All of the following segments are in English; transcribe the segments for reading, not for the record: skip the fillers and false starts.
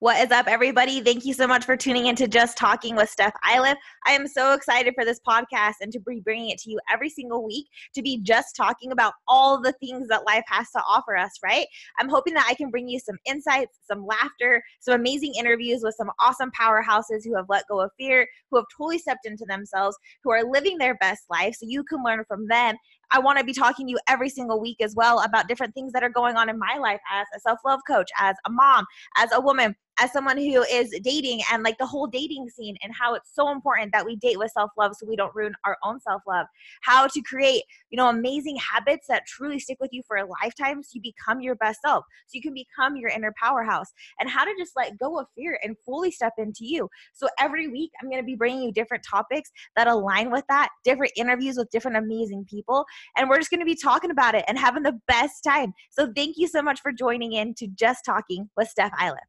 What is up, everybody? Thank you so much for tuning in to Just Talking with Steph Iliff. I am so excited for this podcast and to be bringing it to you every single week, to be just talking about all the things that life has to offer us, right? I'm hoping that I can bring you some insights, some laughter, some amazing interviews with some awesome powerhouses who have let go of fear, who have totally stepped into themselves, who are living their best life so you can learn from them. I want to be talking to you every single week as well about different things that are going on in my life as a self-love coach, as a mom, as a woman, as someone who is dating, and like the whole dating scene and how it's so important that we date with self-love so we don't ruin our own self-love, how to create, amazing habits that truly stick with you for a lifetime so you become your best self, so you can become your inner powerhouse, and how to just let go of fear and fully step into you. So every week, I'm going to be bringing you different topics that align with that, different interviews with different amazing people, and we're just going to be talking about it and having the best time. So thank you so much for joining in to Just Talking with Steph Iliff.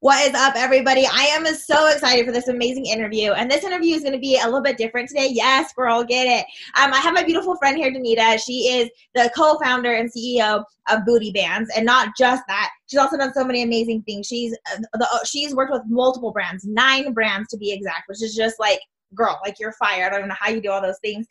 What is up, everybody? I am so excited for this amazing interview, and this interview is going to be a little bit different today. Yes, girl, get it. I have my beautiful friend here, Danita. She is the co-founder and CEO of Booty Bands, and not just that. She's also done so many amazing things. She's worked with multiple brands, 9 brands to be exact, which is just like, girl, like you're fire. I don't even know how you do all those things.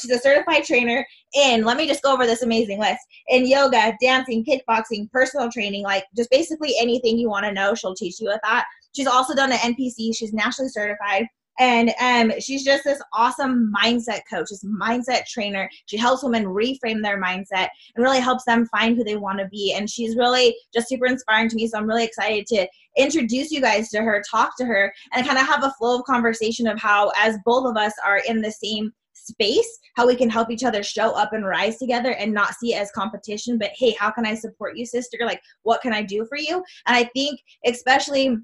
She's a certified trainer in, let me just go over this amazing list, in yoga, dancing, kickboxing, personal training, like just basically anything you want to know, she'll teach you with that. She's also done an NPC. She's nationally certified. And she's just this awesome mindset coach, this mindset trainer. She helps women reframe their mindset and really helps them find who they want to be. And she's really just super inspiring to me. So I'm really excited to introduce you guys to her, talk to her, and kind of have a flow of conversation of how, as both of us are in the same space, how we can help each other show up and rise together and not see it as competition, but hey, how can I support you, sister? Like, what can I do for you? And I think especially,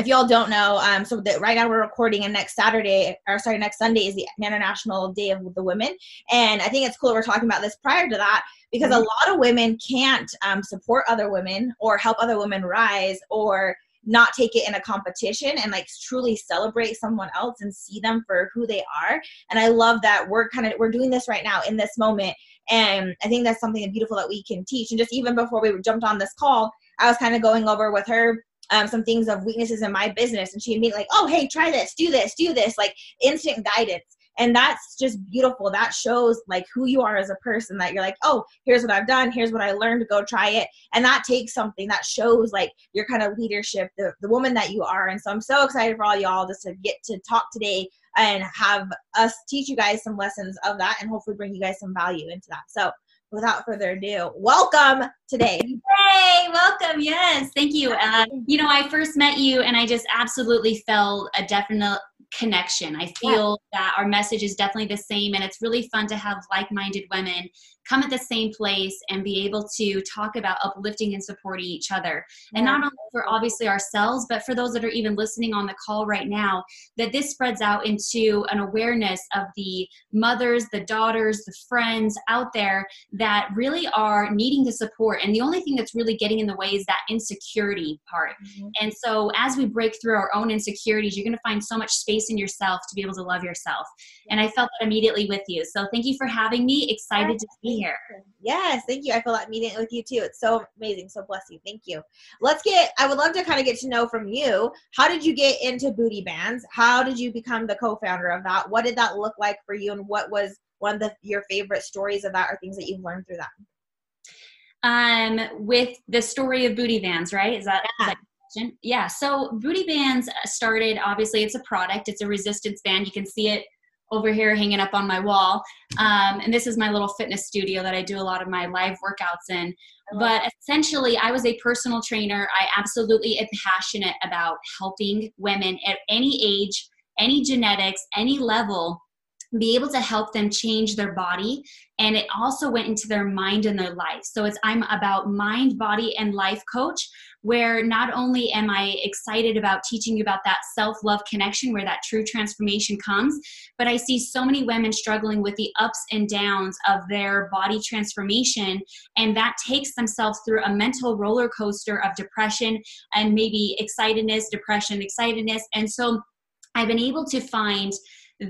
if y'all don't know, so that right now we're recording, and next Sunday is the International Day of the Women. And I think it's cool that we're talking about this prior to that, because a lot of women can't support other women or help other women rise or not take it in a competition and like truly celebrate someone else and see them for who they are. And I love that we're doing this right now in this moment. And I think that's something beautiful that we can teach. And just even before we jumped on this call, I was kind of going over with her some things of weaknesses in my business, and she'd be like, oh, hey, try this, do this, do this, like instant guidance. And that's just beautiful. That shows like who you are as a person, that you're like, oh, here's what I've done, here's what I learned, go try it. And that takes something that shows like your kind of leadership, the woman that you are. And so I'm so excited for all y'all just to get to talk today and have us teach you guys some lessons of that and hopefully bring you guys some value into that. So without further ado, welcome today. Hey, welcome. Yes, thank you. I first met you and I just absolutely felt a definite connection. I feel that our message is definitely the same, and it's really fun to have like-minded women come at the same place and be able to talk about uplifting and supporting each other. And not only for obviously ourselves, but for those that are even listening on the call right now, that this spreads out into an awareness of the mothers, the daughters, the friends out there that really are needing the support. And the only thing that's really getting in the way is that insecurity part. Mm-hmm. And so as we break through our own insecurities, you're going to find so much space in yourself to be able to love yourself. And I felt that immediately with you. So thank you for having me. Excited to be here. Yes, thank you. I feel that meeting with you too. It's so amazing. So bless you. Thank you. I would love to kind of get to know from you, how did you get into Booty Bands? How did you become the co-founder of that? What did that look like for you? And what was one of your favorite stories of that, or things that you've learned through that? With the story of Booty Bands, right? Is that question? Yeah. So Booty Bands started, obviously it's a product, it's a resistance band. You can see it over here hanging up on my wall. And this is my little fitness studio that I do a lot of my live workouts in. But essentially, I was a personal trainer. I absolutely am passionate about helping women at any age, any genetics, any level, be able to help them change their body. And it also went into their mind and their life. So I'm about mind, body, and life coach, where not only am I excited about teaching you about that self-love connection, where that true transformation comes, but I see so many women struggling with the ups and downs of their body transformation. And that takes themselves through a mental roller coaster of depression and maybe excitedness, depression, excitedness. And so I've been able to find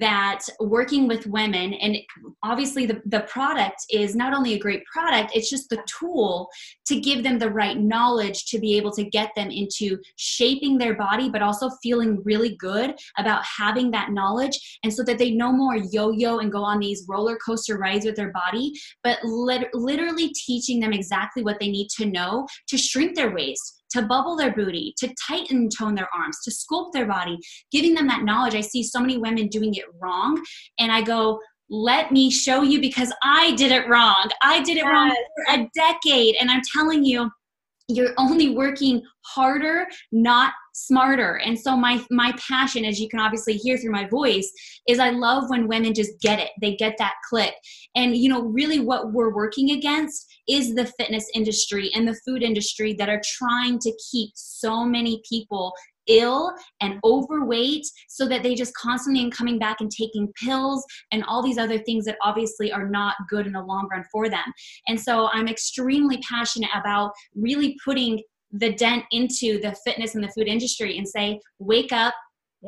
that working with women, and obviously the product is not only a great product, it's just the tool to give them the right knowledge to be able to get them into shaping their body, but also feeling really good about having that knowledge, and so that they no more yo-yo and go on these roller coaster rides with their body, but literally teaching them exactly what they need to know to shrink their waist, to bubble their booty, to tighten and tone their arms, to sculpt their body, giving them that knowledge. I see so many women doing it wrong, and I go, let me show you, because I did it wrong. I did it wrong for a decade, and I'm telling you, you're only working harder, not smarter. And so my passion, as you can obviously hear through my voice, is I love when women just get it. They get that click. And, you know, really what we're working against is the fitness industry and the food industry that are trying to keep so many people ill and overweight, so that they just constantly and coming back and taking pills and all these other things that obviously are not good in the long run for them. And so I'm extremely passionate about really putting the dent into the fitness and the food industry and say, wake up.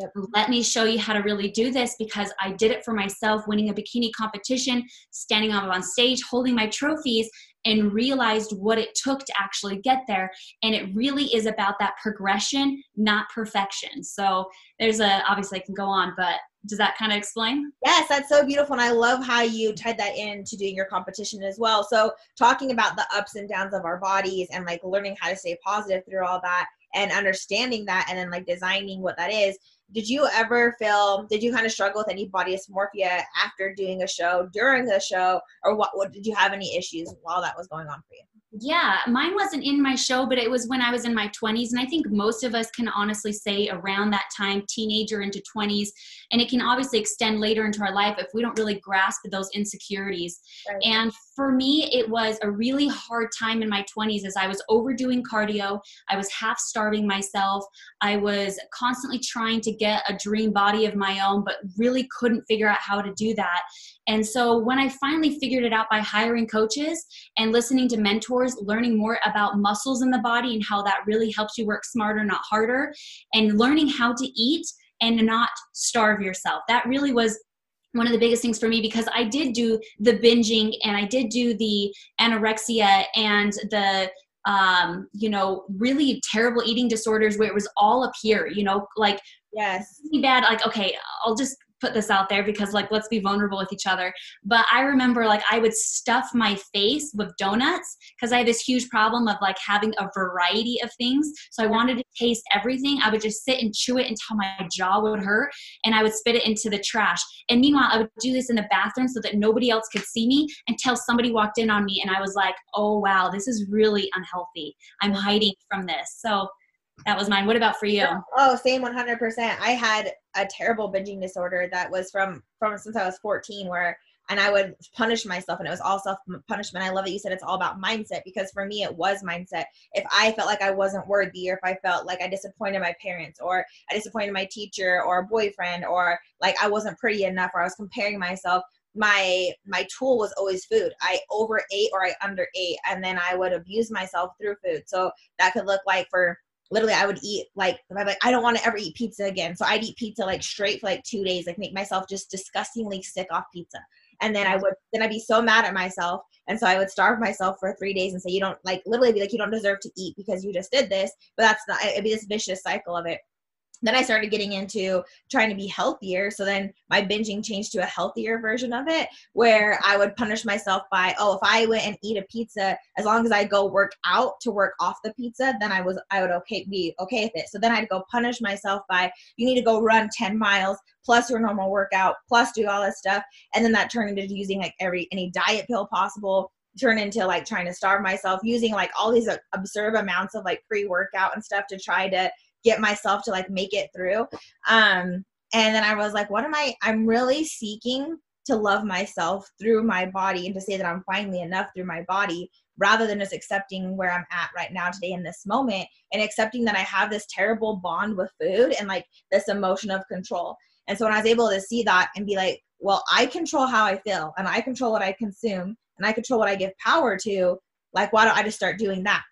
Yep. Let me show you how to really do this, because I did it for myself, winning a bikini competition, standing up on stage, holding my trophies, and realized what it took to actually get there. And it really is about that progression, not perfection. So there's obviously I can go on, but does that kind of explain? Yes, that's so beautiful. And I love how you tied that into doing your competition as well. So talking about the ups and downs of our bodies and like learning how to stay positive through all that and understanding that, and then like designing what that is. Did you ever feel, did you kind of struggle with any body dysmorphia after doing a show, during a show, or what did you have any issues while that was going on for you? Yeah, mine wasn't in my show, but it was when I was in my 20s. And I think most of us can honestly say around that time, teenager into 20s, and it can obviously extend later into our life if we don't really grasp those insecurities. Right. And for me, it was a really hard time in my 20s as I was overdoing cardio. I was half starving myself. I was constantly trying to get a dream body of my own, but really couldn't figure out how to do that. And so when I finally figured it out by hiring coaches and listening to mentors, learning more about muscles in the body and how that really helps you work smarter, not harder, and learning how to eat and not starve yourself. That really was one of the biggest things for me, because I did do the binging and I did do the anorexia and the you know, really terrible eating disorders where it was all up here, you know, like, yes, bad. Like, okay, I'll just put this out there because, like, let's be vulnerable with each other. But I remember, like, I would stuff my face with donuts because I had this huge problem of like having a variety of things. So I wanted to taste everything. I would just sit and chew it until my jaw would hurt, and I would spit it into the trash. And meanwhile, I would do this in the bathroom so that nobody else could see me until somebody walked in on me. And I was like, oh wow, this is really unhealthy. I'm hiding from this. So that was mine. What about for you? Oh, same 100%. I had a terrible binging disorder that was from since I was 14, and I would punish myself, and it was all self-punishment. I love that you said it's all about mindset, because for me, it was mindset. If I felt like I wasn't worthy, or if I felt like I disappointed my parents, or I disappointed my teacher or a boyfriend, or like I wasn't pretty enough, or I was comparing myself, my tool was always food. I overate or I underate, and then I would abuse myself through food. So that could look like literally, I would eat, like, I don't want to ever eat pizza again. So I'd eat pizza like straight for like 2 days, like make myself just disgustingly sick off pizza. And then I'd be so mad at myself. And so I would starve myself for 3 days and say, you don't, like, literally be like, you don't deserve to eat because you just did this. But it'd be this vicious cycle of it. Then I started getting into trying to be healthier. So then my binging changed to a healthier version of it, where I would punish myself by, oh, if I went and eat a pizza, as long as I go work out to work off the pizza, then I would be okay with it. So then I'd go punish myself by, you need to go run 10 miles plus your normal workout, plus do all this stuff. And then that turned into using like any diet pill possible, turn into like trying to starve myself, using like all these absurd amounts of like pre-workout and stuff to try to get myself to like make it through. And then I was like, I'm really seeking to love myself through my body and to say that I'm finally enough through my body, rather than just accepting where I'm at right now today in this moment, and accepting that I have this terrible bond with food and like this emotion of control. And so when I was able to see that and be like, well, I control how I feel, and I control what I consume, and I control what I give power to, like, why don't I just start doing that?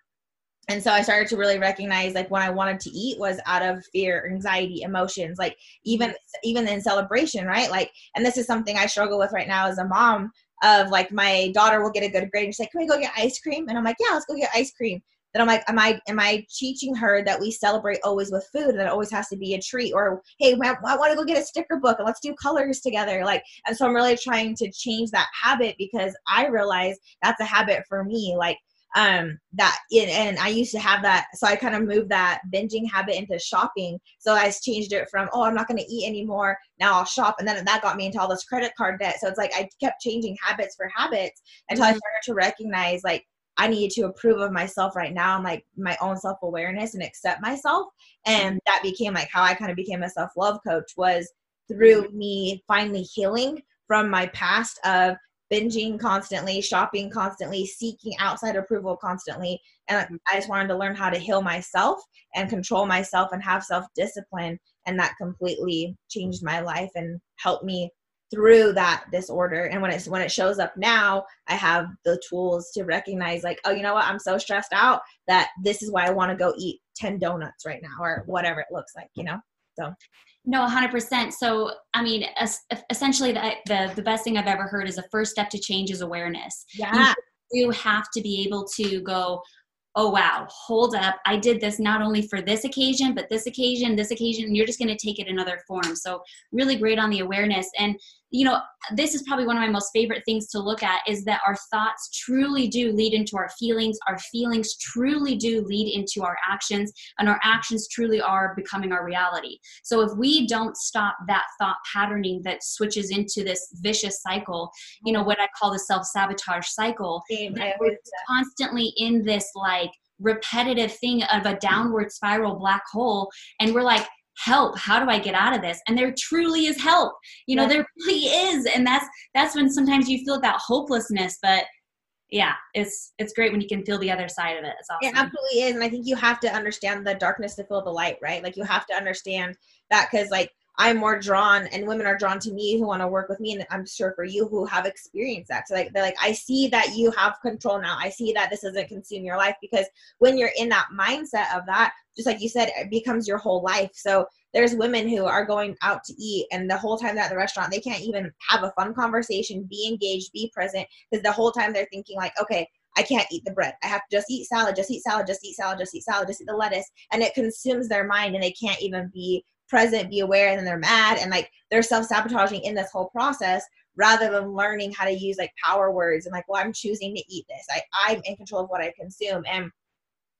And so I started to really recognize, like, when I wanted to eat was out of fear, anxiety, emotions, like even in celebration, right? Like, and this is something I struggle with right now as a mom of, like, my daughter will get a good grade and she's like, can we go get ice cream? And I'm like, yeah, let's go get ice cream. Then I'm like, am I teaching her that we celebrate always with food and that it always has to be a treat? Or, hey, I want to go get a sticker book and let's do colors together. Like, and so I'm really trying to change that habit because I realize that's a habit for me. Like, and I used to have that. So I kind of moved that binging habit into shopping. So I changed it from, oh, I'm not going to eat anymore. Now I'll shop. And then that got me into all this credit card debt. So it's like, I kept changing habits for habits until I started to recognize, like, I need to approve of myself right now and, like, my own self-awareness and accept myself. And that became, like, how I kind of became a self-love coach, was through me finally healing from my past of binging constantly, shopping constantly, seeking outside approval constantly. And I just wanted to learn how to heal myself and control myself and have self-discipline. And that completely changed my life and helped me through that disorder. And when it shows up now, I have the tools to recognize, like, oh, you know what? I'm so stressed out that this is why I want to go eat 10 donuts right now, or whatever it looks like, you know? So. No, 100%. So, I mean, essentially the best thing I've ever heard is the first step to change is awareness. Yeah. You have to be able to go, oh, wow, hold up. I did this not only for this occasion, but this occasion, and you're just going to take it another form. So really great on the awareness. And, you know, this is probably one of my most favorite things to look at, is that our thoughts truly do lead into our feelings. Our feelings truly do lead into our actions, and our actions truly are becoming our reality. So if we don't stop that thought patterning that switches into this vicious cycle, you know, what I call the self-sabotage cycle, we're constantly in this, like, repetitive thing of a downward spiral black hole. And we're like, help, how do I get out of this? And there truly is help, you know, there really is. And that's when sometimes you feel that hopelessness, but yeah, it's great when you can feel the other side of it. It's awesome. It absolutely is. And I think you have to understand the darkness to feel the light, right? Like, you have to understand that, because, like, I'm more drawn, and women are drawn to me who want to work with me. And I'm sure for you who have experienced that. So, like, they're like, I see that you have control now. I see that this doesn't consume your life, because when you're in that mindset of that, just like you said, it becomes your whole life. So there's women who are going out to eat, and the whole time they're at the restaurant, they can't even have a fun conversation, be engaged, be present, because the whole time they're thinking, like, okay, I can't eat the bread. I have to just eat salad, just eat salad, just eat salad, just eat salad, just eat the lettuce. And it consumes their mind, and they can't even be present, be aware, and then they're mad, and, like, they're self-sabotaging in this whole process, rather than learning how to use, like, power words and, like, well, I'm choosing to eat this. I'm in control of what I consume. And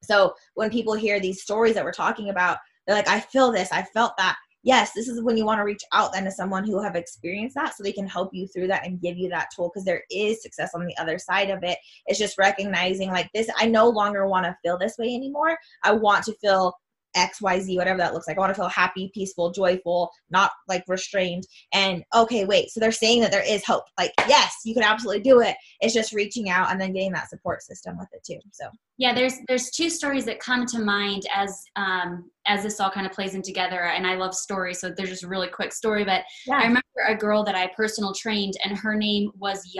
so when people hear these stories that we're talking about, they're like, I feel this, I felt that. Yes, this is when you want to reach out then to someone who have experienced that, so they can help you through that and give you that tool, because there is success on the other side of it. It's just recognizing, like, this, I no longer want to feel this way anymore. I want to feel X, Y, Z, whatever that looks like. I want to feel happy, peaceful, joyful, not, like, restrained. And okay, wait, so they're saying that there is hope. Like, yes, you can absolutely do it. It's just reaching out and then getting that support system with it too. So yeah, there's two stories that come to mind as this all kind of plays in together. And I love stories, so there's just a really quick story. But yeah. I remember a girl that I personal trained, and her name was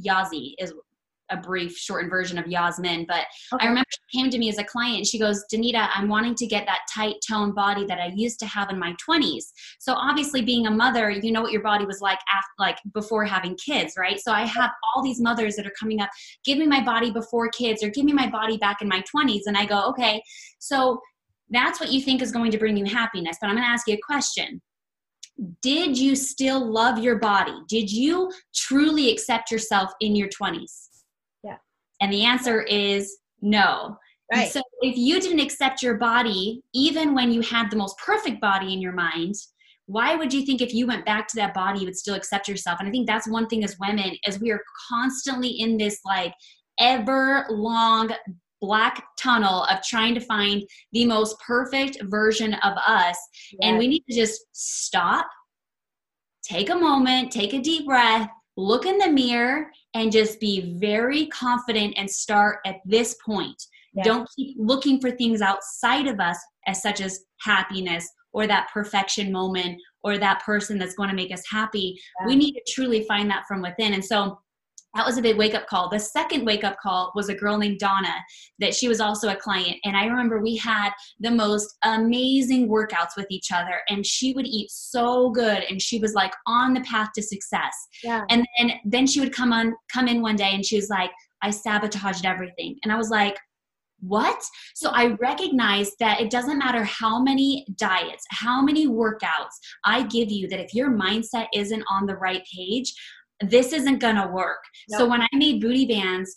Yazi, is a brief shortened version of Yasmin. But okay. I remember she came to me as a client, and she goes, Danita, I'm wanting to get that tight toned body that I used to have in my 20s. So obviously, being a mother, you know what your body was like after, like, before having kids, right? So I have all these mothers that are coming up, give me my body before kids, or give me my body back in my 20s. And I go, okay, so that's what you think is going to bring you happiness. But I'm going to ask you a question. Did you still love your body? Did you truly accept yourself in your 20s? And the answer is no. Right. So if you didn't accept your body, even when you had the most perfect body in your mind, why would you think if you went back to that body, you would still accept yourself? And I think that's one thing as women, is we are constantly in this, like, ever-long black tunnel of trying to find the most perfect version of us. Yes. And we need to just stop, take a moment, take a deep breath, look in the mirror, and just be very confident and start at this point. Yeah. Don't keep looking for things outside of us, as such as happiness or that perfection moment or that person that's going to make us happy. Yeah. We need to truly find that from within. And so That was a big wake-up call. The second wake-up call was a girl named Donna, that she was also a client. And I remember we had the most amazing workouts with each other, and she would eat so good, and she was like on the path to success. Yeah. And then she would come in one day, and she was like, I sabotaged everything. And I was like, what? So I recognize that it doesn't matter how many diets, how many workouts I give you, that if your mindset isn't on the right page, this isn't going to work. Nope. So when I made Booty Bands,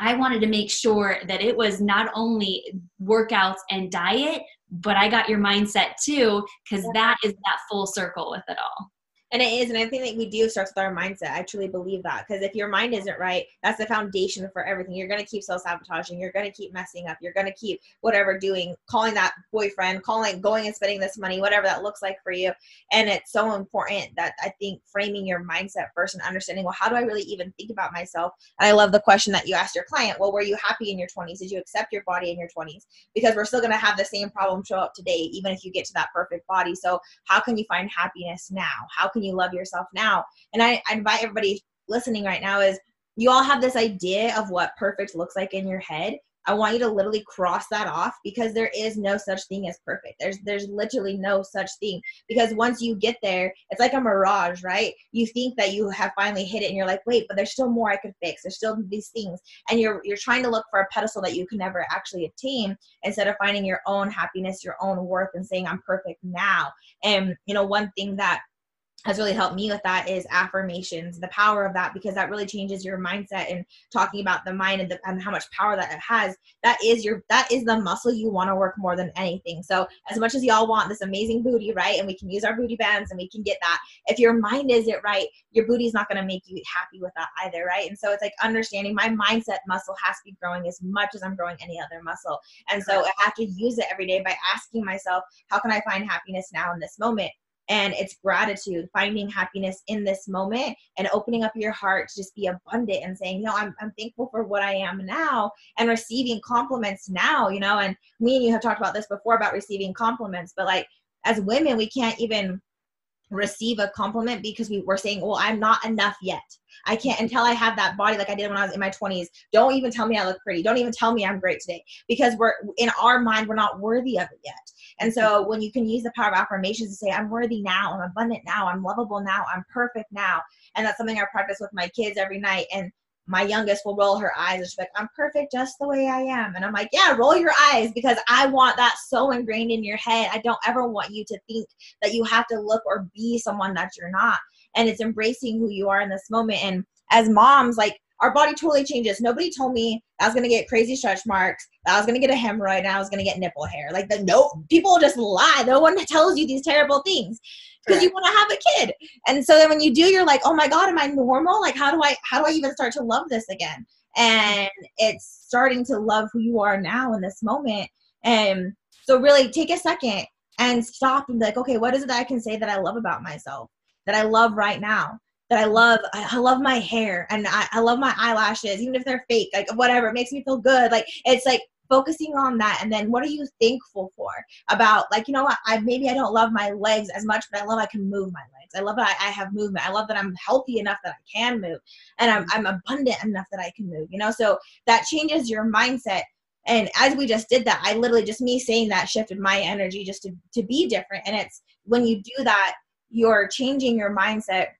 I wanted to make sure that it was not only workouts and diet, but I got your mindset too, because that is that full circle with it all. And it is. And I think that we do starts with our mindset. I truly believe that, because if your mind isn't right, that's the foundation for everything. You're going to keep self-sabotaging. You're going to keep messing up. You're going to keep whatever doing, calling that boyfriend, going and spending this money, whatever that looks like for you. And it's so important that I think framing your mindset first and understanding, well, how do I really even think about myself? And I love the question that you asked your client. Well, were you happy in your 20s? Did you accept your body in your 20s? Because we're still going to have the same problem show up today, even if you get to that perfect body. So how can you find happiness now? How can you love yourself now? And I invite everybody listening right now is, you all have this idea of what perfect looks like in your head. I want you to literally cross that off, because there is no such thing as perfect. There's literally no such thing, because once you get there, it's like a mirage, right? You think that you have finally hit it, and you're like, wait, but there's still more I could fix. There's still these things. And you're trying to look for a pedestal that you can never actually attain, instead of finding your own happiness, your own worth, and saying, I'm perfect now. And you know, one thing that has really helped me with that is affirmations, the power of that, because that really changes your mindset. And talking about the mind and how much power that it has, that is the muscle you want to work more than anything. So as much as y'all want this amazing booty, right? And we can use our booty bands and we can get that. If your mind isn't right, your booty's not going to make you happy with that either, right? And so it's like understanding my mindset muscle has to be growing as much as I'm growing any other muscle. And so I have to use it every day by asking myself, how can I find happiness now in this moment? And it's gratitude, finding happiness in this moment and opening up your heart to just be abundant and saying, you know, I'm thankful for what I am now, and receiving compliments now, you know. And me and you have talked about this before about receiving compliments, but like as women, we can't even receive a compliment because we're saying, well, I'm not enough yet. I can't until I have that body like I did when I was in my 20s. Don't even tell me I look pretty. Don't even tell me I'm great today, because we're in our mind, we're not worthy of it yet. And so when you can use the power of affirmations to say, I'm worthy now, I'm abundant now, I'm lovable now, I'm perfect now. And that's something I practice with my kids every night. And my youngest will roll her eyes and she's like, I'm perfect just the way I am. And I'm like, yeah, roll your eyes, because I want that so ingrained in your head. I don't ever want you to think that you have to look or be someone that you're not. And it's embracing who you are in this moment. And as moms, like, our body totally changes. Nobody told me I was going to get crazy stretch marks, that I was going to get a hemorrhoid, and I was going to get nipple hair. Like, no, people just lie. No one tells you these terrible things because you want to have a kid. And so then when you do, you're like, oh my God, am I normal? Like, how do I even start to love this again? And it's starting to love who you are now in this moment. And so really take a second and stop and be like, okay, what is it that I can say that I love about myself, that I love right now? That I love my hair, and I love my eyelashes, even if they're fake, like whatever, it makes me feel good. Like, it's like focusing on that. And then what are you thankful for about, like, you know what, maybe I don't love my legs as much, but I love I can move my legs. I love that I have movement. I love that I'm healthy enough that I can move, and I'm abundant enough that I can move, you know? So that changes your mindset. And as we just did that, I literally just me saying that shifted my energy just to be different. And it's when you do that, you're changing your mindset.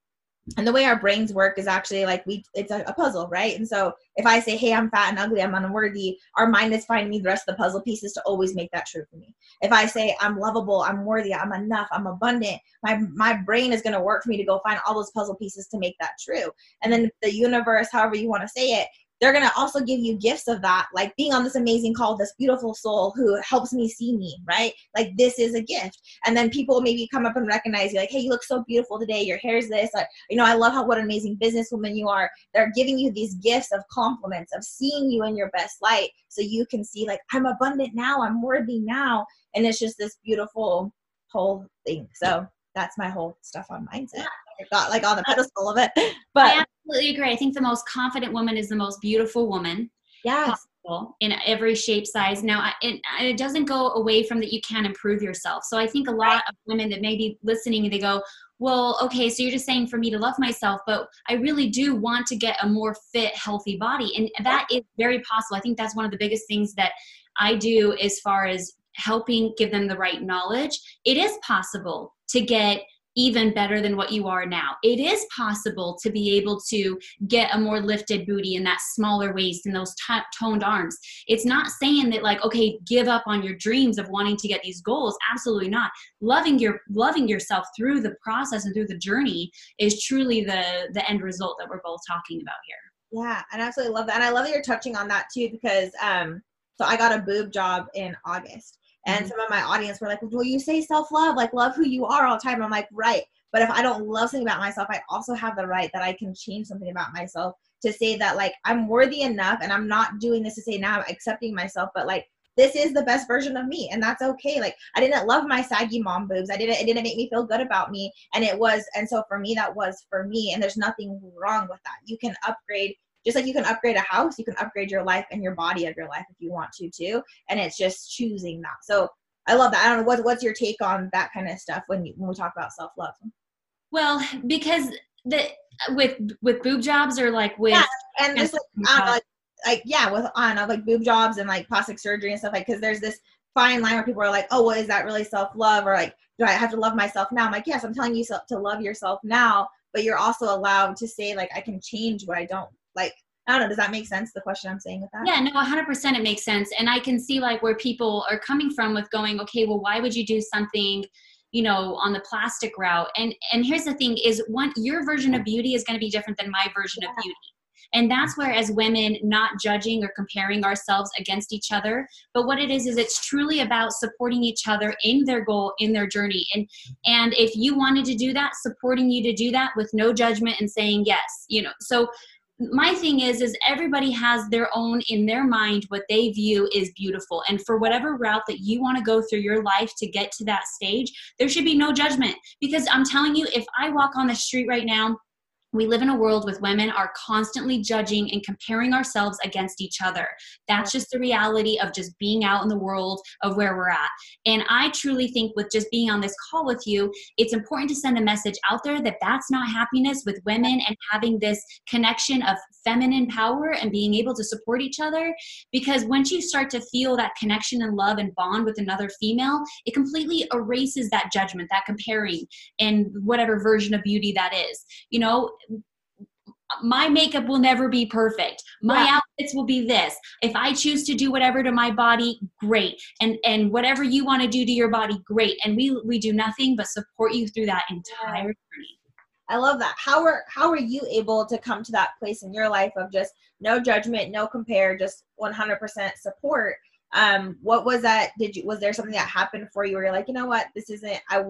And the way our brains work is actually like it's a puzzle, right? And so if I say, hey, I'm fat and ugly, I'm unworthy, our mind is finding the rest of the puzzle pieces to always make that true for me. If I say I'm lovable, I'm worthy, I'm enough, I'm abundant, my brain is going to work for me to go find all those puzzle pieces to make that true. And then the universe, however you want to say it, they're going to also give you gifts of that, like being on this amazing call, this beautiful soul who helps me see me, right? Like, this is a gift. And then people maybe come up and recognize you, like, hey, you look so beautiful today. Your hair's this. Like, you know, I love what an amazing businesswoman you are. They're giving you these gifts of compliments, of seeing you in your best light, so you can see, like, I'm abundant now, I'm worthy now. And it's just this beautiful whole thing. So that's my whole stuff on mindset. Yeah. I got like on the pedestal of it. But I absolutely agree. I think the most confident woman is the most beautiful woman. Yes. In every shape, size. Now, it doesn't go away from that you can improve yourself. So I think a lot of women that may be listening, they go, well, okay, so you're just saying for me to love myself, but I really do want to get a more fit, healthy body. And that is very possible. I think that's one of the biggest things that I do as far as helping give them the right knowledge. It is possible to get even better than what you are now. It is possible to be able to get a more lifted booty and that smaller waist and those toned arms. It's not saying that, like, okay, give up on your dreams of wanting to get these goals. Absolutely not. Loving yourself through the process and through the journey is truly the end result that we're both talking about here. Yeah, and I absolutely love that. And I love that you're touching on that too, because so I got a boob job in August. And some of my audience were like, well, you say self-love, like love who you are all the time. And I'm like, right. But if I don't love something about myself, I also have the right that I can change something about myself to say that, like, I'm worthy enough, and I'm not doing this to say now I'm accepting myself, but like, this is the best version of me, and that's okay. Like, I didn't love my saggy mom boobs. It didn't make me feel good about me. And so for me, that was for me. And there's nothing wrong with that. You can upgrade. Just like you can upgrade a house, you can upgrade your life and your body of your life if you want to too. And it's just choosing that. So I love that. I don't know, what's your take on that kind of stuff when we talk about self-love? Well, because with boob jobs or like with, yeah, and this, like, I don't know, like yeah, with, I don't know, like boob jobs and like plastic surgery and stuff, like, because there's this fine line where people are like, oh, well, is that really self-love? Or like, do I have to love myself now? I'm like, yes, I'm telling you to love yourself now, but you're also allowed to say, like, I can change what I don't. Like, I don't know, does that make sense, the question I'm saying with that? Yeah, no, 100% it makes sense. And I can see, like, where people are coming from with going, okay, well, why would you do something, you know, on the plastic route? And here's the thing is, one, your version of beauty is going to be different than my version of beauty. And that's where, as women, not judging or comparing ourselves against each other, but what it is it's truly about supporting each other in their goal, in their journey. And if you wanted to do that, supporting you to do that with no judgment and saying yes, you know, so my thing is everybody has their own, in their mind, what they view is beautiful. And for whatever route that you want to go through your life to get to that stage, there should be no judgment. Because I'm telling you, if I walk on the street right now, we live in a world with women are constantly judging and comparing ourselves against each other. That's just the reality of just being out in the world of where we're at. And I truly think with just being on this call with you, it's important to send a message out there that that's not happiness with women, and having this connection of feminine power and being able to support each other. Because once you start to feel that connection and love and bond with another female, it completely erases that judgment, that comparing, and whatever version of beauty that is. You know, my makeup will never be perfect. My outfits will be this. If I choose to do whatever to my body, great. And whatever you want to do to your body, great. And we do nothing but support you through that entire journey. I love that. How are you able to come to that place in your life of just no judgment, no compare, just 100% support? What was that? Was there something that happened for you where you're like, you know what, this is how I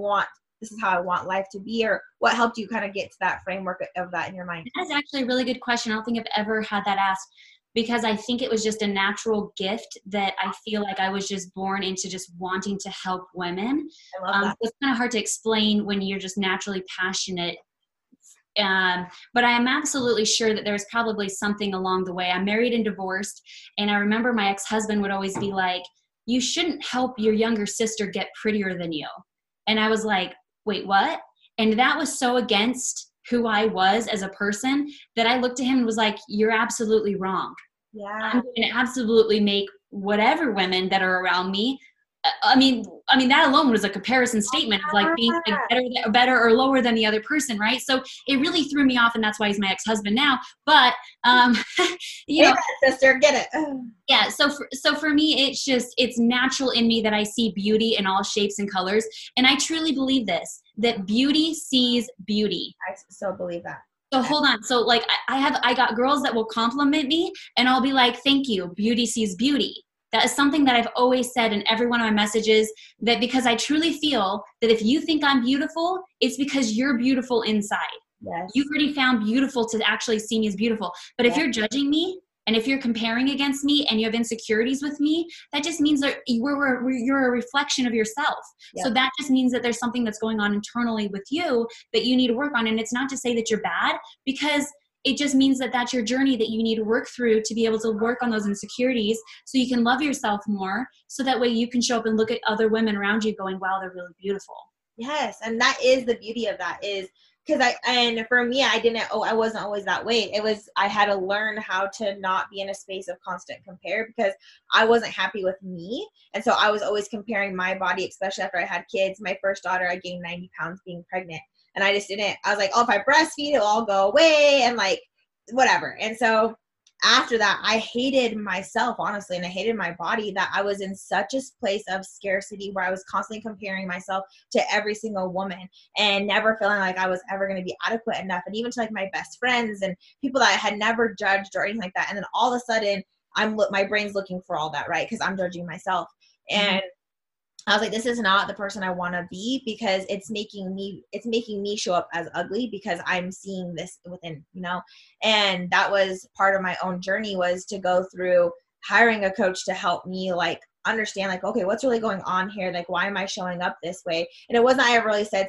want life to be? Or what helped you kind of get to that framework of that in your mind? That's actually a really good question. I don't think I've ever had that asked, because I think it was just a natural gift that I feel like I was just born into, just wanting to help women. I love that. So it's kind of hard to explain when you're just naturally passionate. But I am absolutely sure that there was probably something along the way. I'm married and divorced, and I remember my ex-husband would always be like, you shouldn't help your younger sister get prettier than you. And I was like, wait, what? And that was so against who I was as a person that I looked at him and was like, you're absolutely wrong. Yeah. I'm going to absolutely make whatever women that are around me. I mean, that alone was a comparison statement of like being like better or lower than the other person, right? So it really threw me off, and that's why he's my ex-husband now. But you know, sister, get it. Yeah. So for me, it's just, it's natural in me that I see beauty in all shapes and colors, and I truly believe this, that beauty sees beauty. I so believe that. So hold on. So like I got girls that will compliment me, and I'll be like, thank you. Beauty sees beauty. That is something that I've always said in every one of my messages, that because I truly feel that if you think I'm beautiful, it's because you're beautiful inside. Yes. You've already found beautiful to actually see me as beautiful. But if you're judging me, and if you're comparing against me, and you have insecurities with me, that just means that you're a reflection of yourself. Yeah. So that just means that there's something that's going on internally with you that you need to work on. And it's not to say that you're bad, because it just means that that's your journey that you need to work through to be able to work on those insecurities, so you can love yourself more, so that way you can show up and look at other women around you going, wow, they're really beautiful. Yes. And that is the beauty of that, is because I wasn't always that way. It was, I had to learn how to not be in a space of constant compare, because I wasn't happy with me. And so I was always comparing my body, especially after I had kids. My first daughter, I gained 90 pounds being pregnant, and I just didn't, I was like, oh, if I breastfeed, it'll all go away. And like, whatever. And so after that, I hated myself, honestly, and I hated my body, that I was in such a place of scarcity where I was constantly comparing myself to every single woman and never feeling like I was ever going to be adequate enough. And even to like my best friends and people that I had never judged or anything like that. And then all of a sudden, my brain's looking for all that, right? Because I'm judging myself. And I was like, this is not the person I want to be, because it's making me show up as ugly because I'm seeing this within, you know. And that was part of my own journey, was to go through hiring a coach to help me like understand, like, okay, what's really going on here? Like, why am I showing up this way? And it wasn't, I ever really said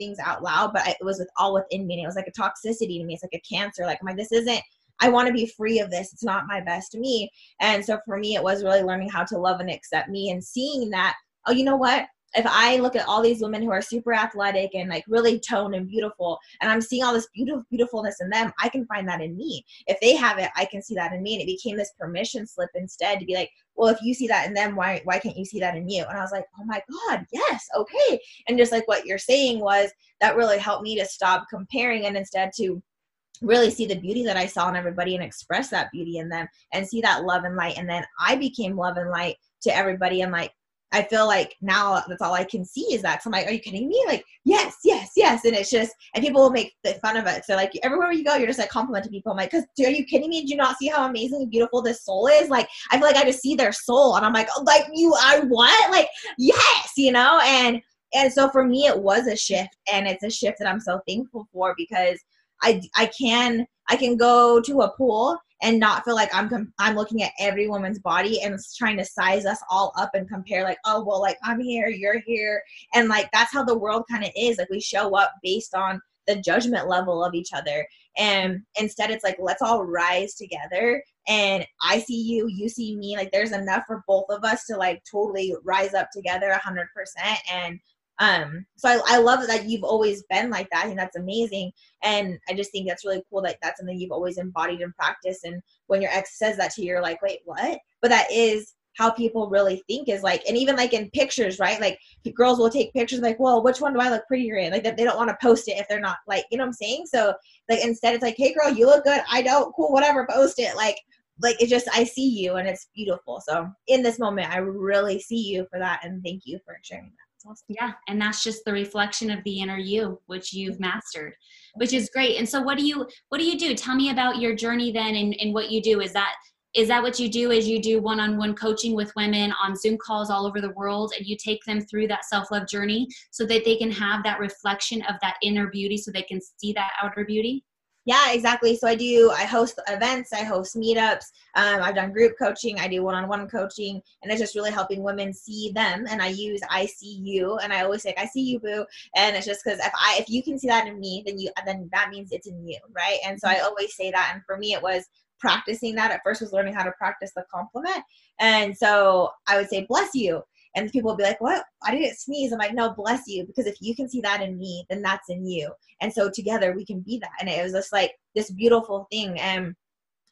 things out loud, but it was all within me. And it was like a toxicity to me. It's like a cancer. Like, I'm like, this isn't, I want to be free of this. It's not my best me. And so for me, it was really learning how to love and accept me, and seeing that, oh, you know what? If I look at all these women who are super athletic and like really toned and beautiful, and I'm seeing all this beautifulness in them, I can find that in me. If they have it, I can see that in me. And it became this permission slip instead, to be like, well, if you see that in them, why can't you see that in you? And I was like, oh my God, yes, okay. And just like what you're saying was, that really helped me to stop comparing, and instead to really see the beauty that I saw in everybody and express that beauty in them and see that love and light. And then I became love and light to everybody. And like, I feel like now that's all I can see is that. So I'm like, are you kidding me? Like, yes, yes, yes. And it's just, and people will make fun of it. So like everywhere you go, you're just like complimenting people. I'm like, cause are you kidding me? Do you not see how amazingly beautiful this soul is? Like, I feel like I just see their soul, and I'm like, oh, like you, I what? Like, yes, you know? And so for me, it was a shift, and it's a shift that I'm so thankful for, because I can go to a pool and not feel like I'm looking at every woman's body and trying to size us all up and compare, like, oh, well, like I'm here, you're here. And like, that's how the world kind of is. Like, we show up based on the judgment level of each other. And instead it's like, let's all rise together. And I see you, you see me, like there's enough for both of us to like totally rise up together 100%. And so I love that you've always been like that. I think that's amazing. And I just think that's really cool that that's something you've always embodied and practiced. And when your ex says that to you, you're like, wait, what? But that is how people really think, is like, and even like in pictures, right? Like girls will take pictures like, well, which one do I look prettier in? Like that they don't want to post it if they're not like, you know what I'm saying? So like, instead it's like, hey girl, you look good. I don't, cool, whatever, post it. Like it's just, I see you and it's beautiful. So in this moment, I really see you for that. And thank you for sharing that. Yeah. And that's just the reflection of the inner you, which you've mastered, which is great. And so what do you do? Tell me about your journey then, and what you do. Is that what you do? Is you do one-on-one coaching with women on Zoom calls all over the world, and you take them through that self-love journey so that they can have that reflection of that inner beauty, so they can see that outer beauty? Yeah, exactly. So I host events, I host meetups, I've done group coaching, I do one-on-one coaching, and it's just really helping women see them. And I use, I see you, and I always say, I see you, boo. And it's just because if you can see that in me, then that means it's in you, right? And so I always say that. And for me, it was practicing that. At first was learning how to practice the compliment. And so I would say, bless you. And people will be like, what? I didn't sneeze. I'm like, no, bless you. Because if you can see that in me, then that's in you. And so together we can be that. And it was just like this beautiful thing. And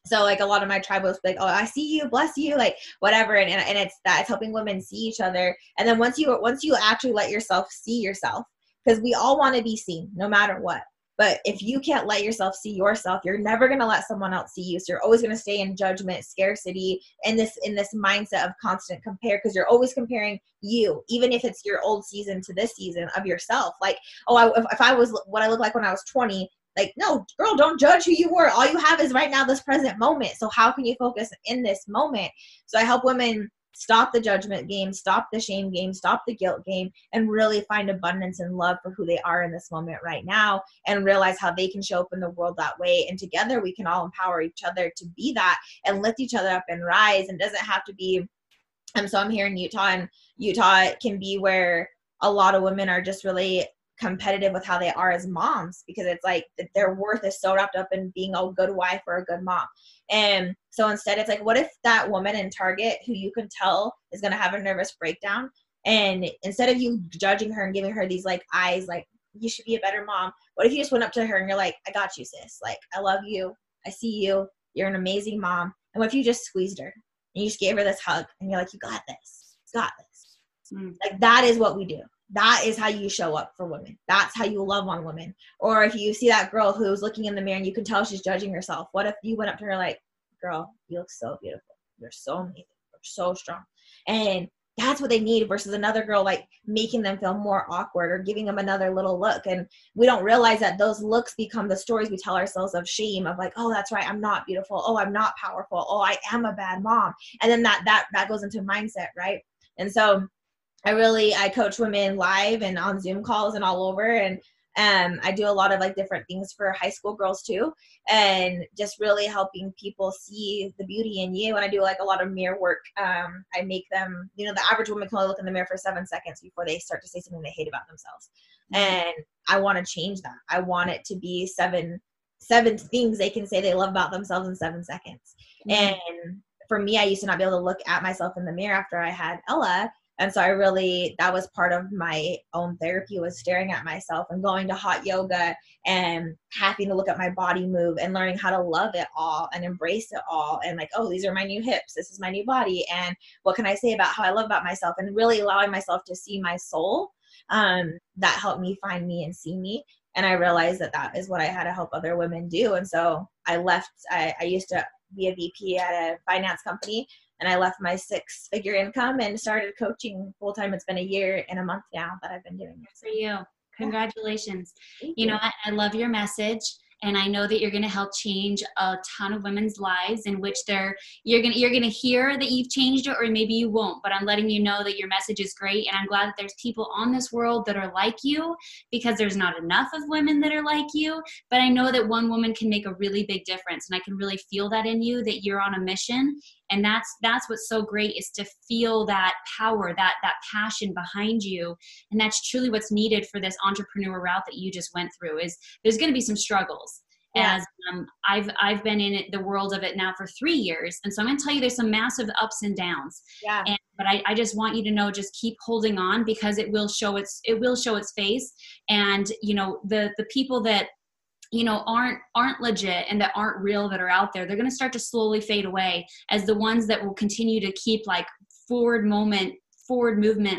so like a lot of my tribe was like, oh, I see you, bless you, like whatever. And it's that, it's helping women see each other. And then once you actually let yourself see yourself, because we all want to be seen no matter what. But if you can't let yourself see yourself, you're never going to let someone else see you. So you're always going to stay in judgment, scarcity, and in this mindset of constant compare, because you're always comparing you, even if it's your old season to this season of yourself. Like, oh, if I was what I looked like when I was 20, like, no, girl, don't judge who you were. All you have is right now, this present moment. So how can you focus in this moment? So I help women stop the judgment game, stop the shame game, stop the guilt game, and really find abundance and love for who they are in this moment right now, and realize how they can show up in the world that way. And together we can all empower each other to be that and lift each other up and rise. And it doesn't have to be, so I'm here in Utah, and Utah can be where a lot of women are just really competitive with how they are as moms, because it's like their worth is so wrapped up in being a good wife or a good mom. And so instead it's like, what if that woman in Target who you can tell is going to have a nervous breakdown And instead of you judging her and giving her these like eyes, like, you should be a better mom, what if you just went up to her and you're like, I got you, sis. Like, I love you. I see you. You're an amazing mom. And what if you just squeezed her and you just gave her this hug and you're like, you got this. You got this. Mm. Like, that is what we do. That is how you show up for women. That's how you love on women. Or if you see that girl who's looking in the mirror and you can tell she's judging herself, what if you went up to her like, girl, you look so beautiful. You're so amazing. You're so strong. And that's what they need, versus another girl like making them feel more awkward or giving them another little look. And we don't realize that those looks become the stories we tell ourselves of shame, of like, oh, that's right, I'm not beautiful. Oh, I'm not powerful. Oh, I am a bad mom. And then that goes into mindset, right? And so I coach women live and on Zoom calls and all over. And I do a lot of like different things for high school girls too, and just really helping people see the beauty in you. And I do like a lot of mirror work. I make them, the average woman can only look in the mirror for 7 seconds before they start to say something they hate about themselves. Mm-hmm. And I want to change that. I want it to be seven things they can say they love about themselves in 7 seconds. Mm-hmm. And for me, I used to not be able to look at myself in the mirror after I had Ella. And so that was part of my own therapy, was staring at myself and going to hot yoga and having to look at my body move and learning how to love it all and embrace it all. And like, oh, these are my new hips. This is my new body. And what can I say about how I love about myself, and really allowing myself to see my soul. That helped me find me and see me. And I realized that is what I had to help other women do. And so I used to be a VP at a finance company. And I left my 6-figure income and started coaching full time. It's been a year and a month now that I've been doing it. Good for you. Congratulations. Yeah. You know, I love your message. And I know that you're going to help change a ton of women's lives, in which you're going to hear that you've changed it, or maybe you won't, but I'm letting you know that your message is great. And I'm glad that there's people on this world that are like you, because there's not enough of women that are like you. But I know that one woman can make a really big difference, and I can really feel that in you, that you're on a mission. And that's what's so great, is to feel that power, that passion behind you. And that's truly what's needed for this entrepreneur route that you just went through. Is there's going to be some struggles. Yeah. As I've been in the world of it now for 3 years. And so I'm going to tell you, there's some massive ups and downs. Yeah. But I just want you to know, just keep holding on, because it will show its face. And the people that, aren't legit and that aren't real, that are out there, they're going to start to slowly fade away, as the ones that will continue to keep like forward movement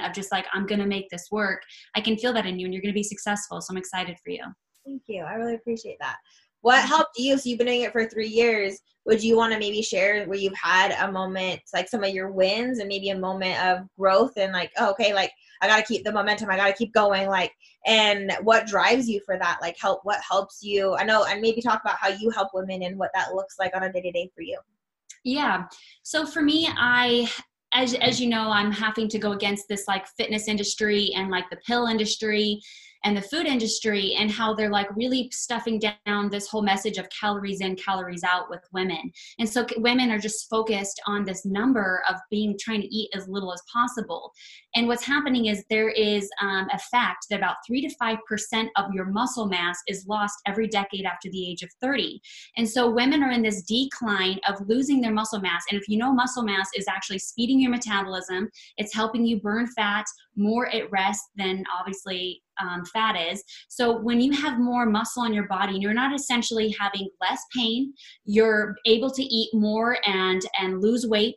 of just like, I'm going to make this work. I can feel that in you, and you're going to be successful. So I'm excited for you. Thank you. I really appreciate that. What helped you? So you've been doing it for 3 years. Would you want to maybe share where you've had a moment, like some of your wins, and maybe a moment of growth, and like, oh, okay, like I got to keep the momentum. I got to keep going. Like, and what drives you for that? Like what helps you? I know, and maybe talk about how you help women and what that looks like on a day-to-day for you. Yeah. So for me, as you know, I'm having to go against this like fitness industry and like the pill industry and the food industry, and how they're like really stuffing down this whole message of calories in, calories out with women. And so women are just focused on this number of trying to eat as little as possible. And what's happening is there is a fact that about 3 to 5% of your muscle mass is lost every decade after the age of 30. And so women are in this decline of losing their muscle mass. And if you know, muscle mass is actually speeding your metabolism. It's helping you burn fat more at rest than obviously fat is. So when you have more muscle in your body, you're not essentially having less pain. You're able to eat more and lose weight.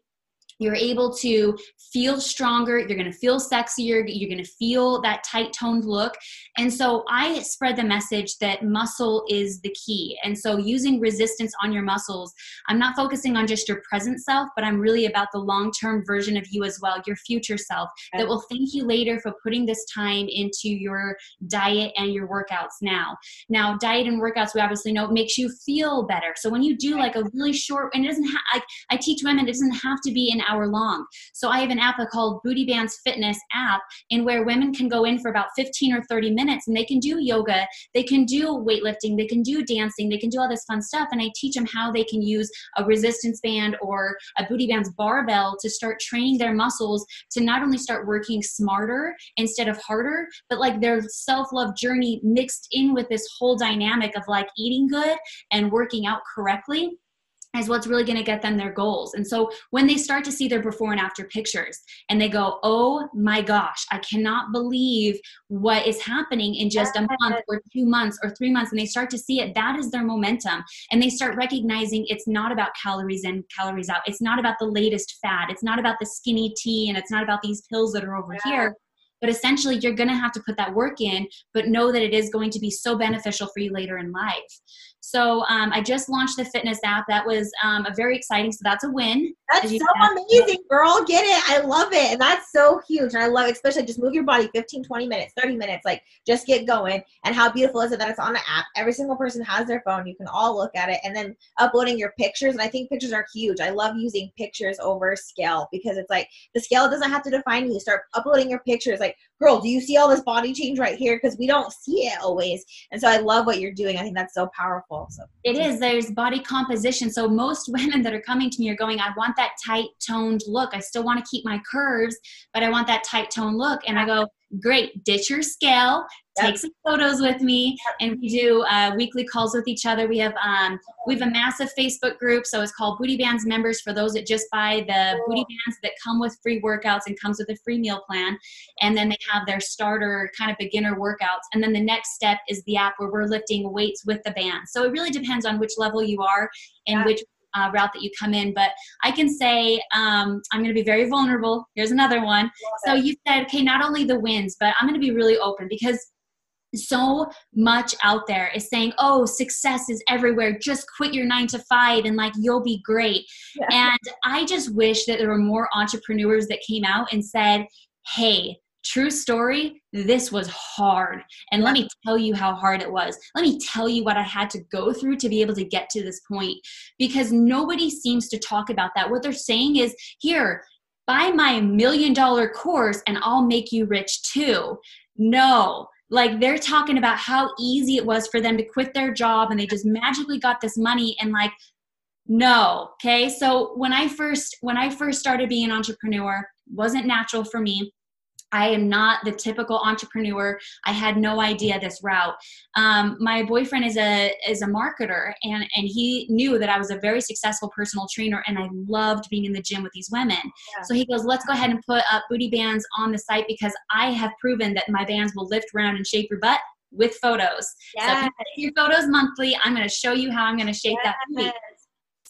You're able to feel stronger. You're going to feel sexier. You're going to feel that tight toned look. And so I spread the message that muscle is the key. And so using resistance on your muscles, I'm not focusing on just your present self, but I'm really about the long-term version of you as well, your future self, that will thank you later for putting this time into your diet and your workouts now. Now, diet and workouts, we obviously know, it makes you feel better. So when you do like a really short, and it doesn't have, I teach women, it doesn't have to be an hour long. So I have an app called Booty Bands Fitness app, in where women can go in for about 15 or 30 minutes and they can do yoga, they can do weightlifting, they can do dancing, they can do all this fun stuff. And I teach them how they can use a resistance band or a Booty Bands barbell to start training their muscles to not only start working smarter instead of harder, but like their self-love journey mixed in with this whole dynamic of like eating good and working out correctly. is what's really going to get them their goals. And so when they start to see their before and after pictures and they go, oh my gosh, I cannot believe what is happening in just a month or 2 months or 3 months. And they start to see it. That is their momentum. And they start recognizing it's not about calories in, calories out. It's not about the latest fad. It's not about the skinny tea. And it's not about these pills that are over here. But essentially, you're going to have to put that work in, but know that it is going to be so beneficial for you later in life. So I just launched the fitness app. That was a very exciting. So that's a win. That's so amazing, girl. Get it. I love it. And that's so huge. And I love it, especially just move your body 15, 20 minutes, 30 minutes. Like just get going. And how beautiful is it that it's on the app? Every single person has their phone. You can all look at it. And then uploading your pictures. And I think pictures are huge. I love using pictures over scale because it's like the scale doesn't have to define you. Start uploading your pictures. Like, girl, do you see all this body change right here? Because we don't see it always. And so I love what you're doing. I think that's so powerful. So it is. There's body composition. So most women that are coming to me are going, I want that tight toned look. I still want to keep my curves, but I want that tight toned look. And I go, great, ditch your scale, take some photos with me. And we do weekly calls with each other. We have a massive Facebook group. So it's called Booty Bands Members for those that just buy the booty bands that come with free workouts and comes with a free meal plan. And then they have their starter kind of beginner workouts. And then the next step is the app where we're lifting weights with the band. So it really depends on which level you are and which route that you come in. But I can say, I'm going to be very vulnerable. Here's another one. So you said, okay, not only the wins, but I'm going to be really open because so much out there is saying, oh, success is everywhere. Just quit your 9-to-5 and like, you'll be great. Yeah. And I just wish that there were more entrepreneurs that came out and said, hey, true story, this was hard. And let me tell you how hard it was. Let me tell you what I had to go through to be able to get to this point, because nobody seems to talk about that. What they're saying is, here, buy my $1 million course and I'll make you rich too. No. Like they're talking about how easy it was for them to quit their job and they just magically got this money and like, no. Okay. So when I first started being an entrepreneur, it wasn't natural for me. I am not the typical entrepreneur. I had no idea this route. My boyfriend is a marketer and he knew that I was a very successful personal trainer and I loved being in the gym with these women. Yeah. So he goes, let's go ahead and put up booty bands on the site because I have proven that my bands will lift, round, and shape your butt with photos. Yes. So if you take your photos monthly, I'm going to show you how I'm going to shape that booty.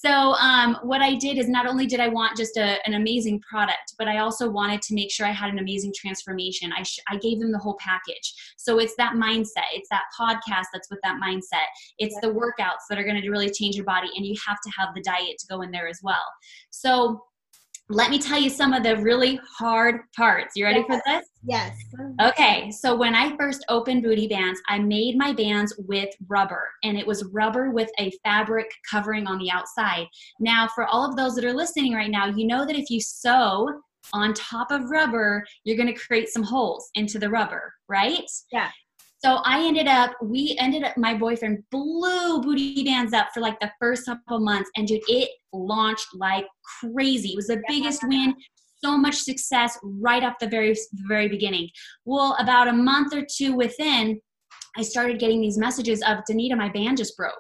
So what I did is not only did I want just an amazing product, but I also wanted to make sure I had an amazing transformation. I gave them the whole package. So it's that mindset. It's that podcast that's with that mindset. It's the workouts that are going to really change your body. And you have to have the diet to go in there as well. So let me tell you some of the really hard parts. You ready for this? Yes. Okay. So when I first opened Booty Bands, I made my bands with rubber and it was rubber with a fabric covering on the outside. Now for all of those that are listening right now, you know that if you sew on top of rubber, you're going to create some holes into the rubber, right? Yeah. So we ended up, my boyfriend blew Booty Bands up for like the first couple months and dude, it launched like crazy. It was the biggest win, so much success right off the very, very beginning. Well, about a month or two within, I started getting these messages of, Danita, my band just broke.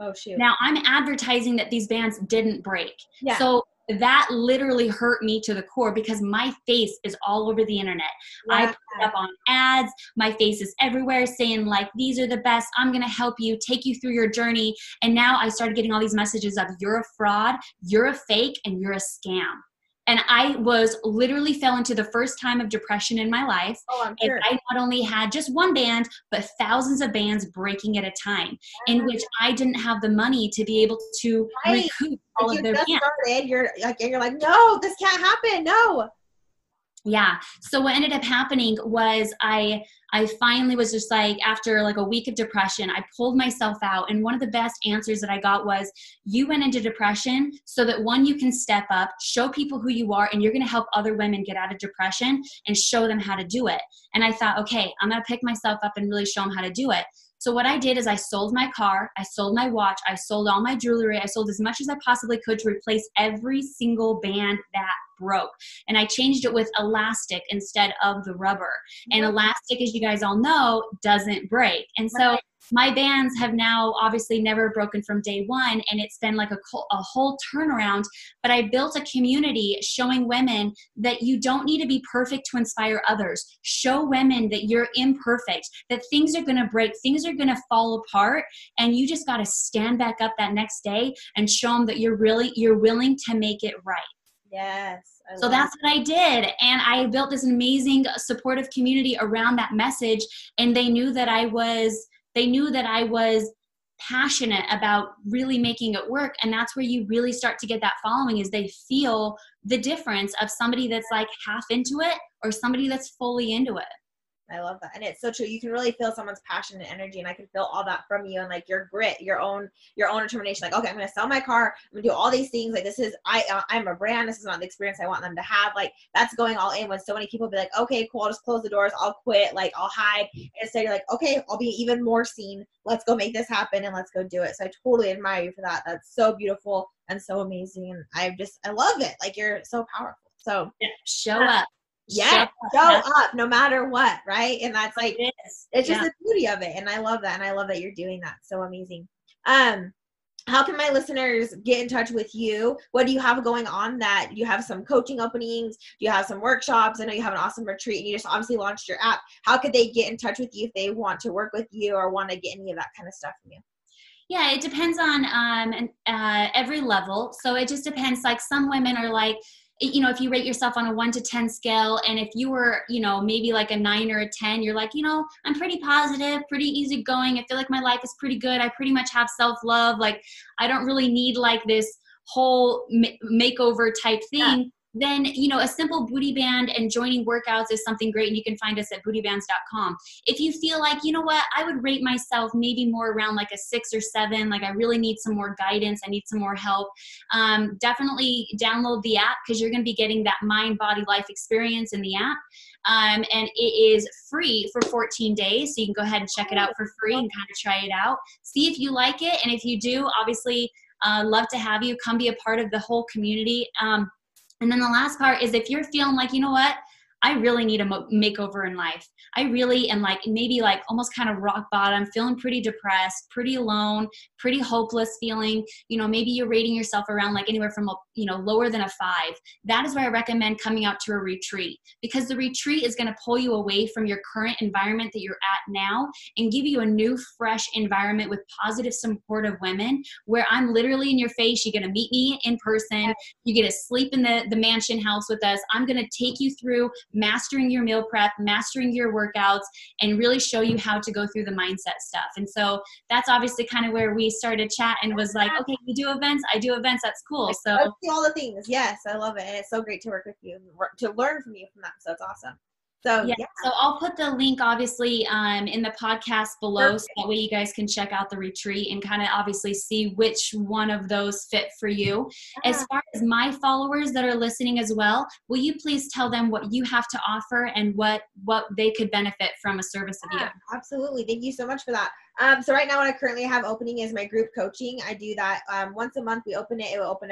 Oh shoot. Now I'm advertising that these bands didn't break. Yeah. So that literally hurt me to the core because my face is all over the internet. Wow. I put up on ads. My face is everywhere saying like, these are the best. I'm going to help you, take you through your journey. And now I started getting all these messages of you're a fraud, you're a fake, and you're a scam. And I was literally fell into the first time of depression in my life. Oh, I'm sure. And I not only had just one band, but thousands of bands breaking at a time, in which I didn't have the money to be able to recoup all of their bands. You're like, no, this can't happen. No. Yeah. So what ended up happening was I finally was just like, after like a week of depression, I pulled myself out. And one of the best answers that I got was, you went into depression so that one, you can step up, show people who you are, and you're going to help other women get out of depression and show them how to do it. And I thought, okay, I'm going to pick myself up and really show them how to do it. So what I did is I sold my car, I sold my watch, I sold all my jewelry, I sold as much as I possibly could to replace every single band that broke. And I changed it with elastic instead of the rubber. And elastic, as you guys all know, doesn't break. And so my bands have now obviously never broken from day one, and it's been like a whole turnaround, but I built a community showing women that you don't need to be perfect to inspire others. Show women that you're imperfect, that things are going to break, things are going to fall apart, and you just got to stand back up that next day and show them that you're willing to make it right. Yes. So that's what I did. And I built this amazing supportive community around that message. And they knew that I was passionate about really making it work. And that's where you really start to get that following, is they feel the difference of somebody that's like half into it or somebody that's fully into it. I love that. And it's so true. You can really feel someone's passion and energy, and I can feel all that from you, and like your grit, your own determination. Like, okay, I'm going to sell my car. I'm going to do all these things. Like, this is, I'm a brand. This is not the experience I want them to have. Like, that's going all in. When so many people be like, okay, cool, I'll just close the doors. I'll quit. Like, I'll hide. Instead, you're like, okay, I'll be even more seen. Let's go make this happen and let's go do it. So I totally admire you for that. That's so beautiful and so amazing. And I love it. Like, you're so powerful. So yeah, show up. Yeah, show up no matter what, right? And that's like, it's just the beauty of it. And I love that. And I love that you're doing that. So amazing. How can my listeners get in touch with you? What do you have going on? That you have some coaching openings? Do you have some workshops? I know you have an awesome retreat, and you just obviously launched your app. How could they get in touch with you if they want to work with you or want to get any of that kind of stuff from you? Yeah, it depends on every level. So it just depends. Like, some women are like, you know, if you rate yourself on a 1 to 10 scale, and if you were, you know, maybe like a 9 or a 10, you're like, you know, I'm pretty positive, pretty easygoing. I feel like my life is pretty good. I pretty much have self-love. Like, I don't really need like this whole makeover type thing. Yeah. Then, you know, a simple booty band and joining workouts is something great. And you can find us at bootybands.com. If you feel like, you know what, I would rate myself maybe more around like a 6 or 7, like I really need some more guidance, I need some more help. Definitely download the app, because you're going to be getting that mind, body, life experience in the app. And it is free for 14 days. So you can go ahead and check it out for free and kind of try it out. See if you like it. And if you do, obviously, love to have you come be a part of the whole community. And then the last part is, if you're feeling like, you know what, I really need a makeover in life. I really am like, maybe like almost kind of rock bottom, feeling pretty depressed, pretty alone, pretty hopeless feeling, you know, maybe you're rating yourself around like anywhere from, you know, lower than a 5. That is where I recommend coming out to a retreat, because the retreat is going to pull you away from your current environment that you're at now and give you a new, fresh environment with positive, supportive women, where I'm literally in your face. You're going to meet me in person. You get to sleep in the mansion house with us. I'm going to take you through mastering your meal prep, mastering your workouts, and really show you how to go through the mindset stuff. And so that's obviously kind of where we started chat and was like, okay, you do events, I do events. That's cool. So I see all the things. Yes. I love it. And it's so great to work with you and to learn from you from that. So it's awesome. So, yeah. So I'll put the link obviously in the podcast below. Perfect. So that way you guys can check out the retreat and kind of obviously see which one of those fit for you. Yeah. As far as my followers that are listening as well, will you please tell them what you have to offer and what they could benefit from a service of you? Absolutely. Thank you so much for that. So right now what I currently have opening is my group coaching. I do that once a month. We open it. It opens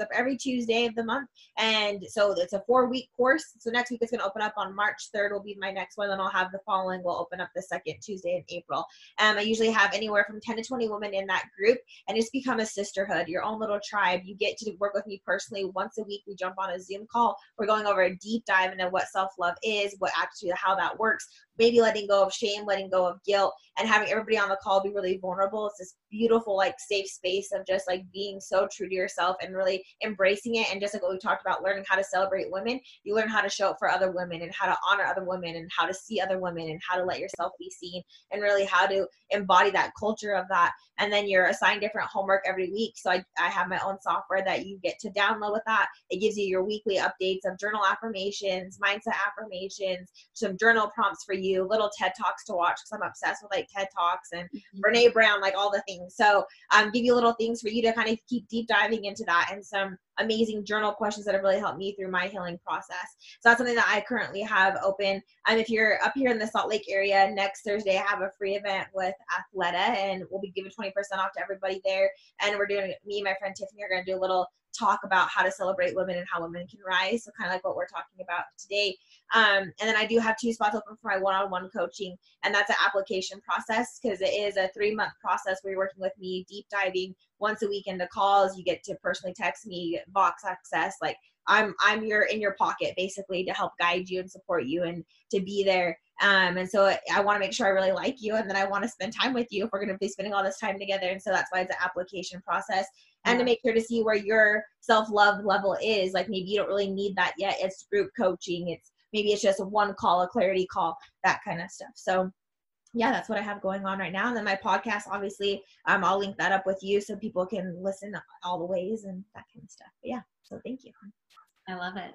up every Tuesday of the month. And so it's a 4-week course. So next week it's going to open up on March 3rd will be my next one. Then I'll have the following. We'll open up the second Tuesday in April. I usually have anywhere from 10 to 20 women in that group, and it's become a sisterhood, your own little tribe. You get to work with me personally once a week. We jump on a Zoom call. We're going over a deep dive into what self-love is, what actually, how that works, maybe letting go of shame, letting go of guilt, and having everybody on the call be really vulnerable. It's this beautiful, like, safe space of just like being so true to yourself and really embracing it. And just like what we talked about, learning how to celebrate women, you learn how to show up for other women and how to honor other women and how to see other women and how to let yourself be seen and really how to embody that culture of that. And then you're assigned different homework every week. So I have my own software that you get to download with that. It gives you your weekly updates of journal affirmations, mindset affirmations, some journal prompts for you, little TED Talks to watch, because I'm obsessed with like TED Talks and Brene Brown, like all the things. So give you little things for you to kind of keep deep diving into that, and some amazing journal questions that have really helped me through my healing process. So that's something that I currently have open. And if you're up here in the Salt Lake area, next Thursday, I have a free event with Athleta, and we'll be giving 20% off to everybody there. And we're doing, me and my friend Tiffany are going to do a little talk about how to celebrate women and how women can rise. So kind of like what we're talking about today. And then I do have two spots open for my one-on-one coaching, and that's an application process because it is a 3-month process where you're working with me, deep diving once a week into calls. You get to personally text me, you get Vox access. Like I'm your in your pocket basically to help guide you and support you and to be there. And so I want to make sure I really like you. And then I want to spend time with you if we're going to be spending all this time together. And so that's why it's an application process. And to make sure to see where your self-love level is. Like maybe you don't really need that yet. It's group coaching. It's maybe it's just one call, a clarity call, that kind of stuff. So yeah, that's what I have going on right now. And then my podcast, obviously, I'll link that up with you so people can listen all the ways and that kind of stuff. But yeah. So thank you. I love it.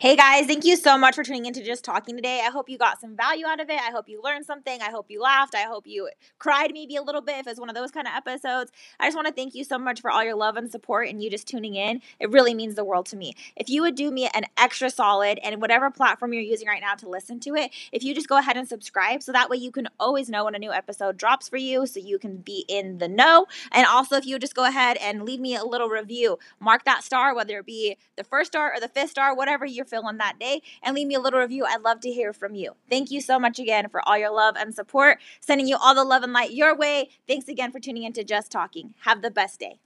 Hey guys, thank you so much for tuning into Just Talking today. I hope you got some value out of it. I hope you learned something. I hope you laughed. I hope you cried maybe a little bit if it's one of those kind of episodes. I just want to thank you so much for all your love and support and you just tuning in. It really means the world to me. If you would do me an extra solid and whatever platform you're using right now to listen to it, if you just go ahead and subscribe so that way you can always know when a new episode drops for you so you can be in the know. And also if you would just go ahead and leave me a little review, mark that star, whether it be the first star or the fifth star, whatever you're feeling that day, and leave me a little review. I'd love to hear from you. Thank you so much again for all your love and support. Sending you all the love and light your way. Thanks again for tuning in to Just Talking. Have the best day.